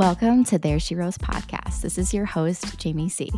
Welcome to There She Rose podcast. This is your host, Jamie C.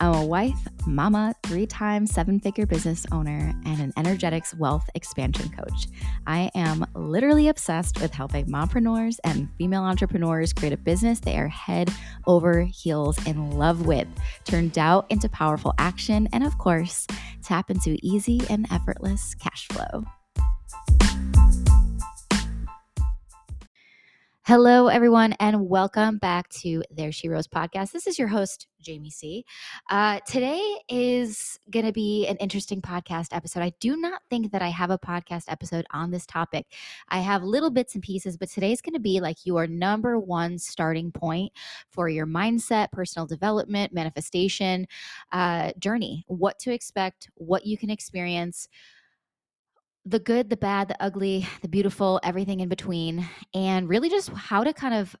I'm a wife, mama, three-time seven-figure business owner, and an energetics wealth expansion coach. I am literally obsessed with helping mompreneurs and female entrepreneurs create a business they are head over heels in love with, turn doubt into powerful action, and of course, tap into easy and effortless cash flow. Hello, everyone, and welcome back to There She Rose podcast. This is your host, Jamie C. Today is going to be an interesting podcast episode. I do not think that I have a podcast episode on this topic. I have little bits and pieces, but today's going to be like your number one starting point for your mindset, personal development, manifestation journey, what to expect, what you can experience, the good, the bad, the ugly, the beautiful, everything in between, and really just how to kind of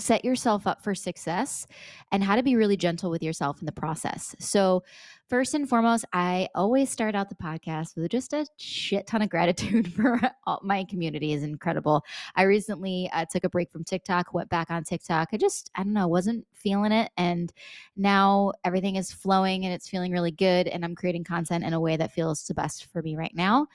set yourself up for success and how to be really gentle with yourself in the process. So first and foremost, I always start out the podcast with just a shit ton of gratitude for all. My community is incredible. I recently took a break from TikTok, went back on TikTok. I wasn't feeling it. And now everything is flowing and it's feeling really good. And I'm creating content in a way that feels the best for me right now.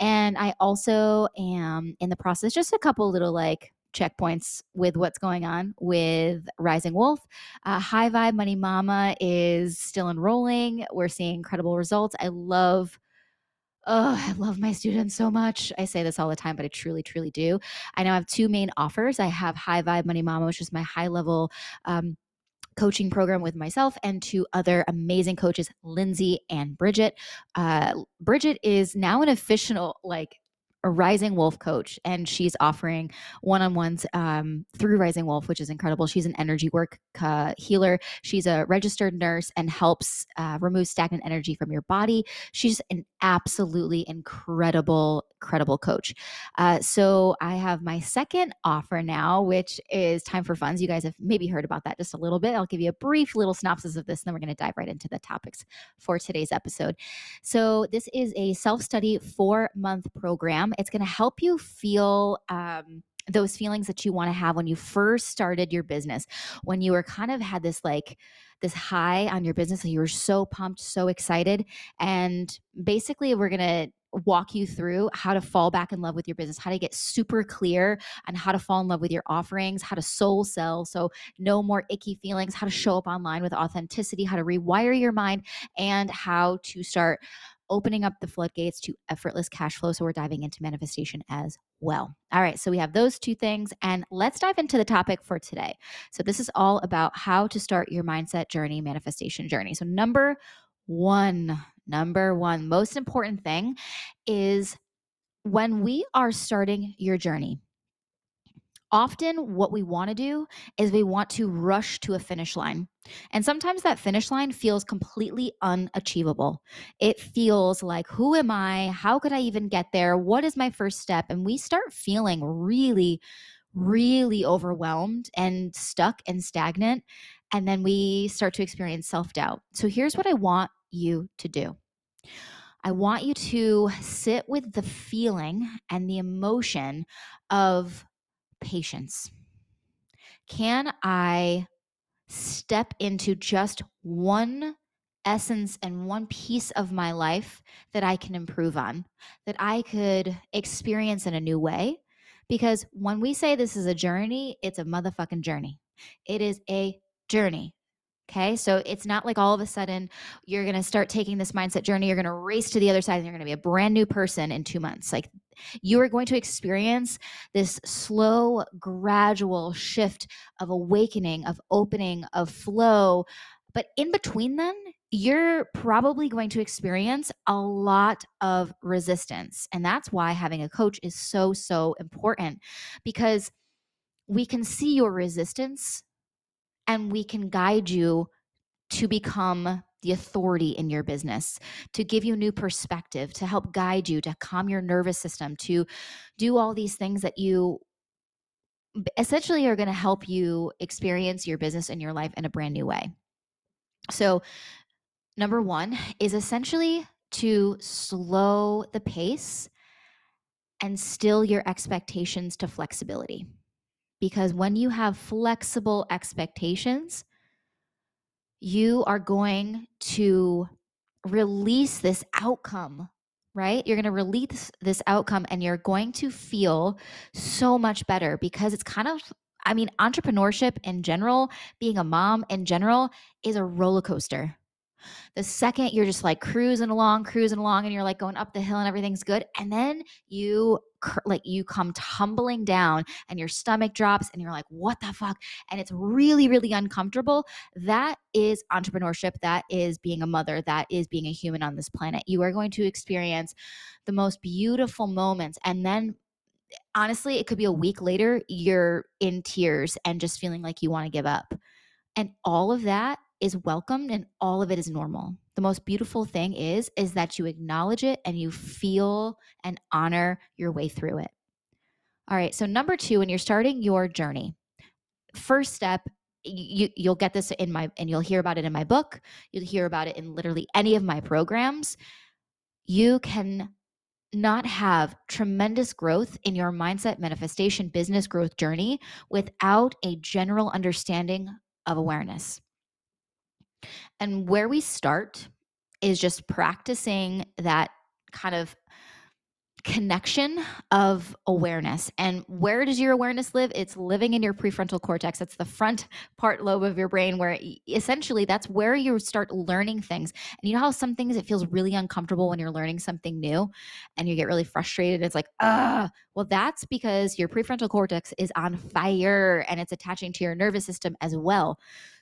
And I also am in the process, just a couple little like checkpoints with what's going on with Rising Wolf. High Vibe Money Mama is still enrolling. We're seeing incredible results. I love my students so much. I say this all the time, but I truly, truly do. I now have two main offers. I have High Vibe Money Mama, which is my high level coaching program with myself and two other amazing coaches, Lindsay and Bridget. Bridget is now an official, a Rising Wolf coach, and she's offering one-on-ones through Rising Wolf, which is incredible. She's an energy work healer. She's a registered nurse and helps remove stagnant energy from your body. She's an absolutely incredible coach. So I have my second offer now, which is Time for Funds. You guys have maybe heard about that just a little bit. I'll give you a brief little synopsis of this, and then we're going to dive right into the topics for today's episode. So this is a self-study 4-month program. It's going to help you feel those feelings that you want to have when you first started your business, when you were kind of had this high on your business and you were so pumped, so excited. And basically we're going to walk you through how to fall back in love with your business, how to get super clear on how to fall in love with your offerings, how to soul sell, so no more icky feelings, how to show up online with authenticity, how to rewire your mind, and how to start opening up the floodgates to effortless cash flow. So we're diving into manifestation as well. All right, so we have those two things, and let's dive into the topic for today. So this is all about how to start your mindset journey, manifestation journey. So number one, most important thing is when we are starting your journey, often what we want to do is we want to rush to a finish line. And sometimes that finish line feels completely unachievable. It feels like, who am I? How could I even get there? What is my first step? And we start feeling really, really overwhelmed and stuck and stagnant. And then we start to experience self-doubt. So here's what I want you to do. I want you to sit with the feeling and the emotion of patience. Can I step into just one essence and one piece of my life that I can improve on, that I could experience in a new way? Because when we say this is a journey, it's a motherfucking journey. It is a journey. Okay, so it's not like all of a sudden you're going to start taking this mindset journey, you're going to race to the other side, and you're going to be a brand new person in 2 months. Like, you are going to experience this slow, gradual shift of awakening, of opening, of flow. But in between them, you're probably going to experience a lot of resistance. And that's why having a coach is so, so important, because we can see your resistance and we can guide you to become the authority in your business, to give you new perspective, to help guide you, to calm your nervous system, to do all these things that you essentially are going to help you experience your business and your life in a brand new way. So number one is essentially to slow the pace and still your expectations to flexibility. Because when you have flexible expectations, you are going to release this outcome, right? You're going to release this outcome and you're going to feel so much better, because it's kind of, I mean, entrepreneurship in general, being a mom in general is a roller coaster. The second you're just like cruising along and you're like going up the hill and everything's good. And then you come tumbling down and your stomach drops and you're like, what the fuck? And it's really, really uncomfortable. That is entrepreneurship. That is being a mother. That is being a human on this planet. You are going to experience the most beautiful moments. And then honestly, it could be a week later, you're in tears and just feeling like you want to give up. And all of that is welcomed and all of it is normal. The most beautiful thing is that you acknowledge it and you feel and honor your way through it. All right. So number two, when you're starting your journey, first step, you'll get this and you'll hear about it in my book. You'll hear about it in literally any of my programs. You can not have tremendous growth in your mindset, manifestation, business growth journey without a general understanding of awareness. And where we start is just practicing that kind of connection of awareness. And where does your awareness live? It's living in your prefrontal cortex. That's the front part lobe of your brain, where essentially that's where you start learning things. And you know how some things, it feels really uncomfortable when you're learning something new and you get really frustrated. It's like, well, that's because your prefrontal cortex is on fire and it's attaching to your nervous system as well.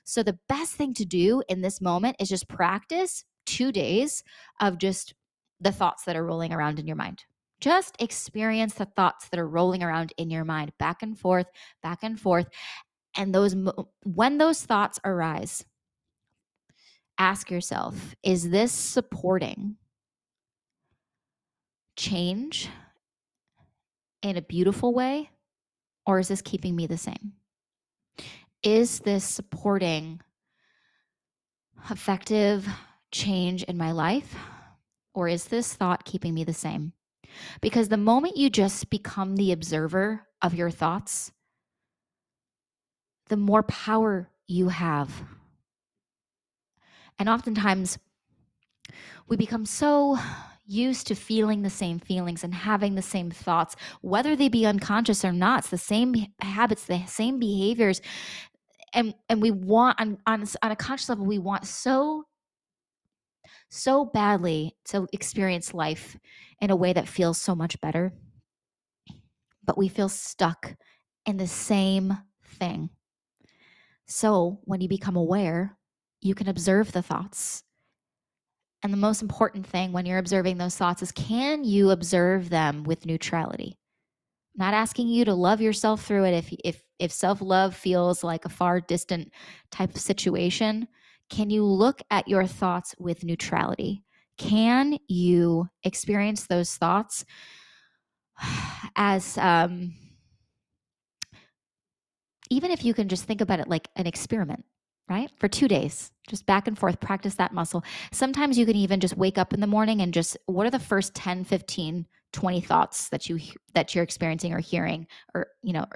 So the best thing to do in this moment is just practice 2 days of just the thoughts that are rolling around in your mind. Just experience the thoughts that are rolling around in your mind, back and forth. And when those thoughts arise, ask yourself, is this supporting change in a beautiful way, or is this keeping me the same? Is this supporting effective change in my life, or is this thought keeping me the same? Because the moment you just become the observer of your thoughts, the more power you have. And oftentimes we become so used to feeling the same feelings and having the same thoughts, whether they be unconscious or not. It's the same habits, the same behaviors. And we want, on a conscious level, we want so badly to experience life in a way that feels so much better, but we feel stuck in the same thing. So when you become aware, you can observe the thoughts. And the most important thing when you're observing those thoughts is, can you observe them with neutrality? I'm not asking you to love yourself through it. If self-love feels like a far distant type of situation, can you look at your thoughts with neutrality? Can you experience those thoughts as, even if you can just think about it like an experiment, right? For 2 days, just back and forth, practice that muscle. Sometimes you can even just wake up in the morning and just, what are the first 10, 15, 20 thoughts that you're experiencing or hearing or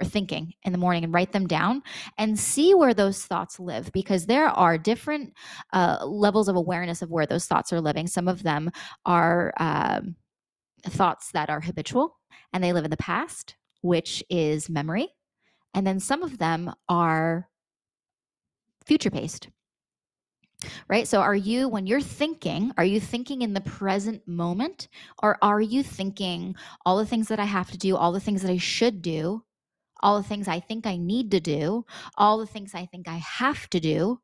thinking in the morning, and write them down and see where those thoughts live, because there are different levels of awareness of where those thoughts are living. Some of them are thoughts that are habitual and they live in the past, which is memory. And then some of them are future-paced, right? So are you thinking in the present moment, or are you thinking all the things that I have to do, all the things that I should do, all the things I think I need to do, all the things I think I have to do?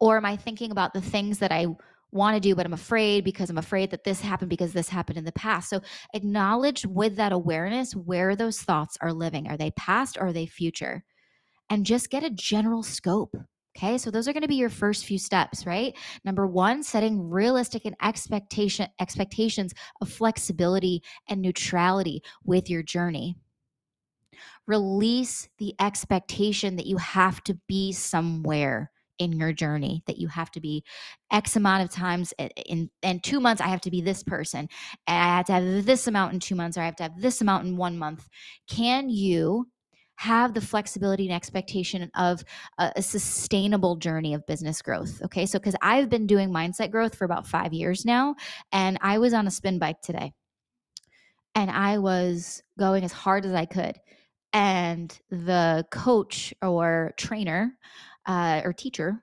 Or am I thinking about the things that I want to do, but I'm afraid that this happened because this happened in the past? So acknowledge with that awareness where those thoughts are living. Are they past or are they future? And just get a general scope. Okay, so those are going to be your first few steps, right? Number one, setting realistic and expectations of flexibility and neutrality with your journey. Release the expectation that you have to be somewhere in your journey, that you have to be X amount of times in 2 months. I have to be this person. I have to have this amount in 2 months, or I have to have this amount in 1 month. Can you have the flexibility and expectation of a sustainable journey of business growth. Okay. So, because I've been doing mindset growth for about 5 years now, and I was on a spin bike today and I was going as hard as I could. And the coach or trainer or teacher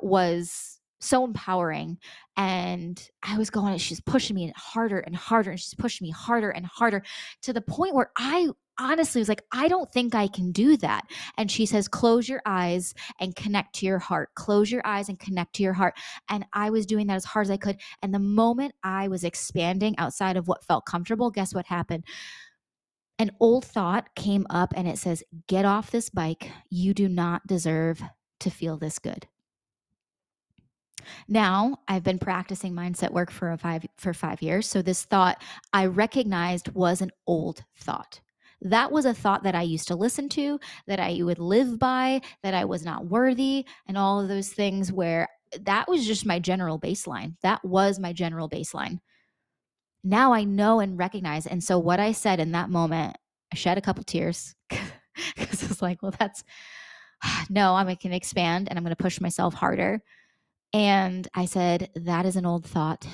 was so empowering. And I was going, she's pushing me harder and harder. And she's pushing me harder and harder to the point where I honestly was like, I don't think I can do that. And she says, close your eyes and connect to your heart. Close your eyes and connect to your heart. And I was doing that as hard as I could. And the moment I was expanding outside of what felt comfortable, guess what happened? An old thought came up and it says, get off this bike. You do not deserve to feel this good. Now, I've been practicing mindset work for 5 years. So this thought I recognized was an old thought. That was a thought that I used to listen to, that I would live by, that I was not worthy, and all of those things where that was just my general baseline. That was my general baseline. Now I know and recognize. And so what I said in that moment, I shed a couple tears because it's like, well, that's no, I'm going to expand and I'm going to push myself harder. And I said, that is an old thought.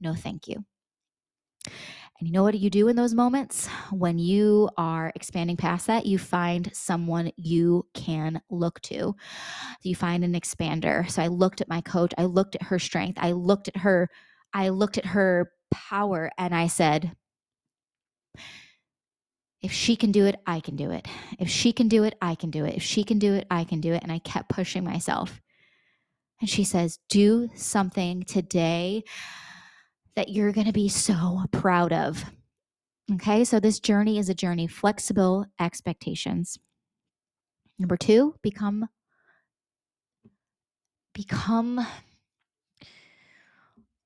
No, thank you. And you know what you do in those moments? When you are expanding past that, you find someone you can look to. You find an expander. So I looked at my coach. I looked at her strength. I looked at her power. And I said, if she can do it, I can do it. If she can do it, I can do it. If she can do it, I can do it. And I kept pushing myself. And she says, do something today that you're going to be so proud of. Okay, so this journey is a journey, flexible expectations. Number two, become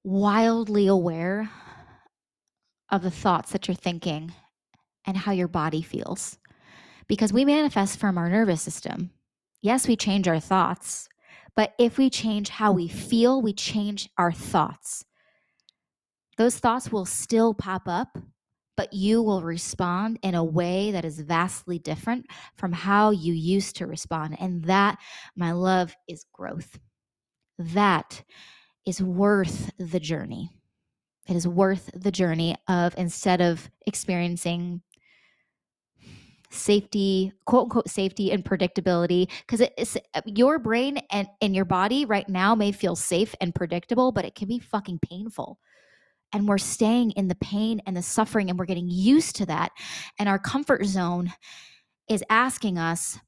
wildly aware of the thoughts that you're thinking and how your body feels. Because we manifest from our nervous system. Yes, we change our thoughts. But if we change how we feel, we change our thoughts. Those thoughts will still pop up, but you will respond in a way that is vastly different from how you used to respond. And that, my love, is growth. That is worth the journey. It is worth the journey of, instead of experiencing safety, quote unquote, safety and predictability, because it's your brain and your body right now may feel safe and predictable, but it can be fucking painful. And we're staying in the pain and the suffering, and we're getting used to that. And our comfort zone is asking us,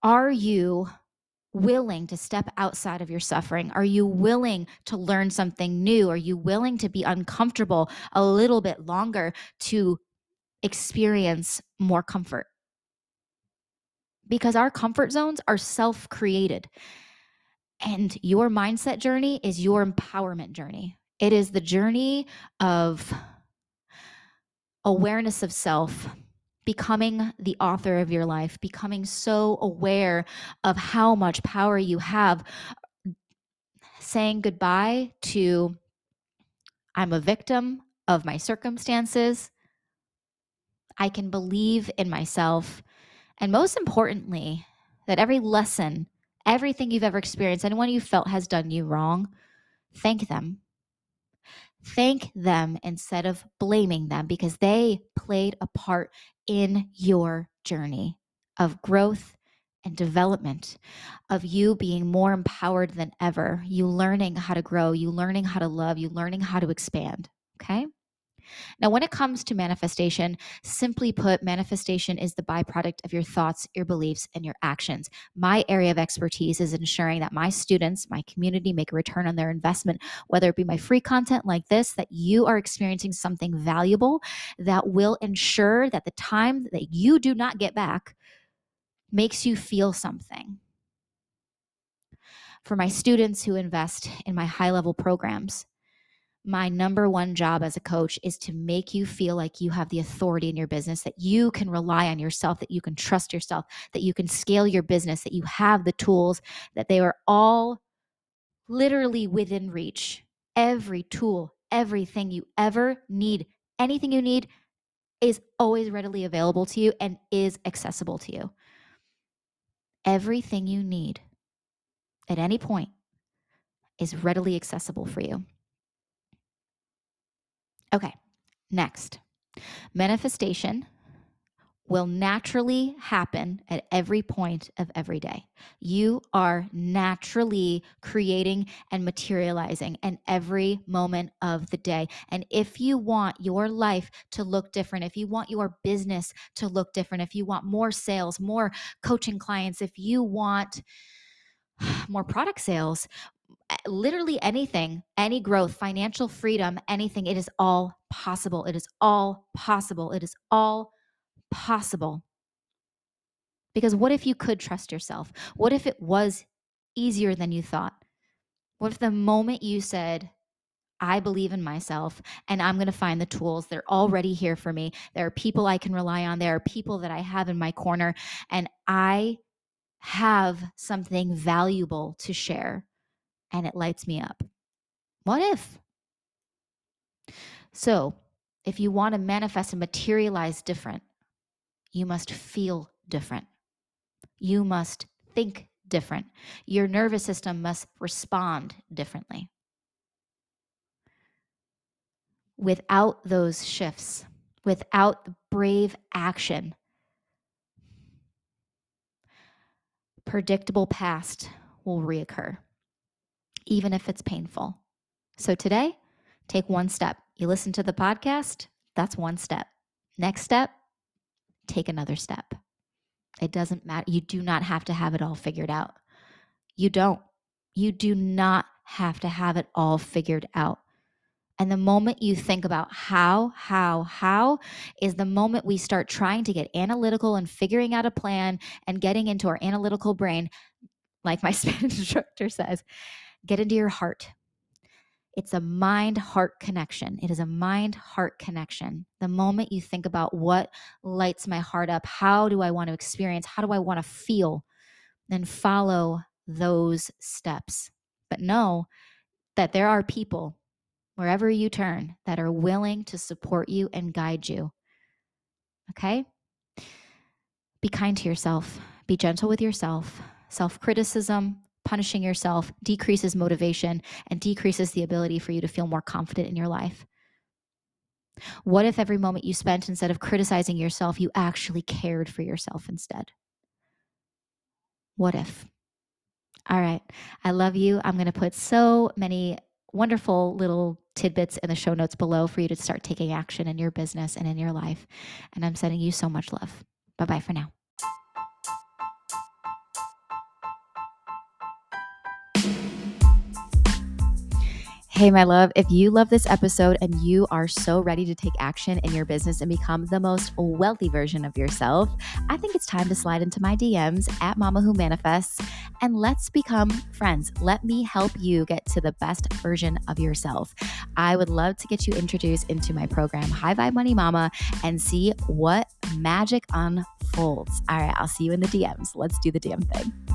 are you willing to step outside of your suffering? Are you willing to learn something new? Are you willing to be uncomfortable a little bit longer to experience more comfort? Because our comfort zones are self-created, and your mindset journey is your empowerment journey. It is the journey of awareness of self, becoming the author of your life, becoming so aware of how much power you have, saying goodbye to, I'm a victim of my circumstances. I can believe in myself. And most importantly, that every lesson, everything you've ever experienced, anyone you felt has done you wrong, thank them. Thank them instead of blaming them, because they played a part in your journey of growth and development, of you being more empowered than ever, you learning how to grow, you learning how to love, you learning how to expand. Okay? Now, when it comes to manifestation, simply put, manifestation is the byproduct of your thoughts, your beliefs, and your actions. My area of expertise is ensuring that my students, my community make a return on their investment, whether it be my free content like this, that you are experiencing something valuable that will ensure that the time that you do not get back makes you feel something. For my students who invest in my high-level programs, my number one job as a coach is to make you feel like you have the authority in your business, that you can rely on yourself, that you can trust yourself, that you can scale your business, that you have the tools, that they are all literally within reach. Every tool, everything you ever need, anything you need, is always readily available to you and is accessible to you. Everything you need at any point is readily accessible for you. Okay, next. Manifestation will naturally happen at every point of every day. You are naturally creating and materializing in every moment of the day. And if you want your life to look different, if you want your business to look different, if you want more sales, more coaching clients, if you want more product sales, literally anything, any growth, financial freedom, anything, it is all possible. It is all possible. It is all possible. Because what if you could trust yourself? What if it was easier than you thought? What if the moment you said, I believe in myself and I'm going to find the tools, they're already here for me. There are people I can rely on. There are people that I have in my corner, and I have something valuable to share and it lights me up. What if? So if you want to manifest and materialize different, you must feel different. You must think different. Your nervous system must respond differently. Without those shifts, without the brave action, predictable past will reoccur, even if it's painful. So today, take one step. You listen to the podcast, that's one step. Next step, take another step. It doesn't matter. You do not have to have it all figured out. You don't. You do not have to have it all figured out. And the moment you think about how is the moment we start trying to get analytical and figuring out a plan and getting into our analytical brain, like my Spanish instructor says, get into your heart. It's a mind-heart connection. It is a mind-heart connection. The moment you think about what lights my heart up, how do I want to experience, how do I want to feel, then follow those steps. But know that there are people wherever you turn that are willing to support you and guide you. Okay? Be kind to yourself. Be gentle with yourself. Self-criticism, punishing yourself decreases motivation and decreases the ability for you to feel more confident in your life. What if every moment you spent, instead of criticizing yourself, you actually cared for yourself instead? What if? All right. I love you. I'm going to put so many wonderful little tidbits in the show notes below for you to start taking action in your business and in your life. And I'm sending you so much love. Bye-bye for now. Hey, my love, if you love this episode and you are so ready to take action in your business and become the most wealthy version of yourself, I think it's time to slide into my DMs at Mama Who Manifests and let's become friends. Let me help you get to the best version of yourself. I would love to get you introduced into my program, High Vibe Money Mama, and see what magic unfolds. All right, I'll see you in the DMs. Let's do the damn thing.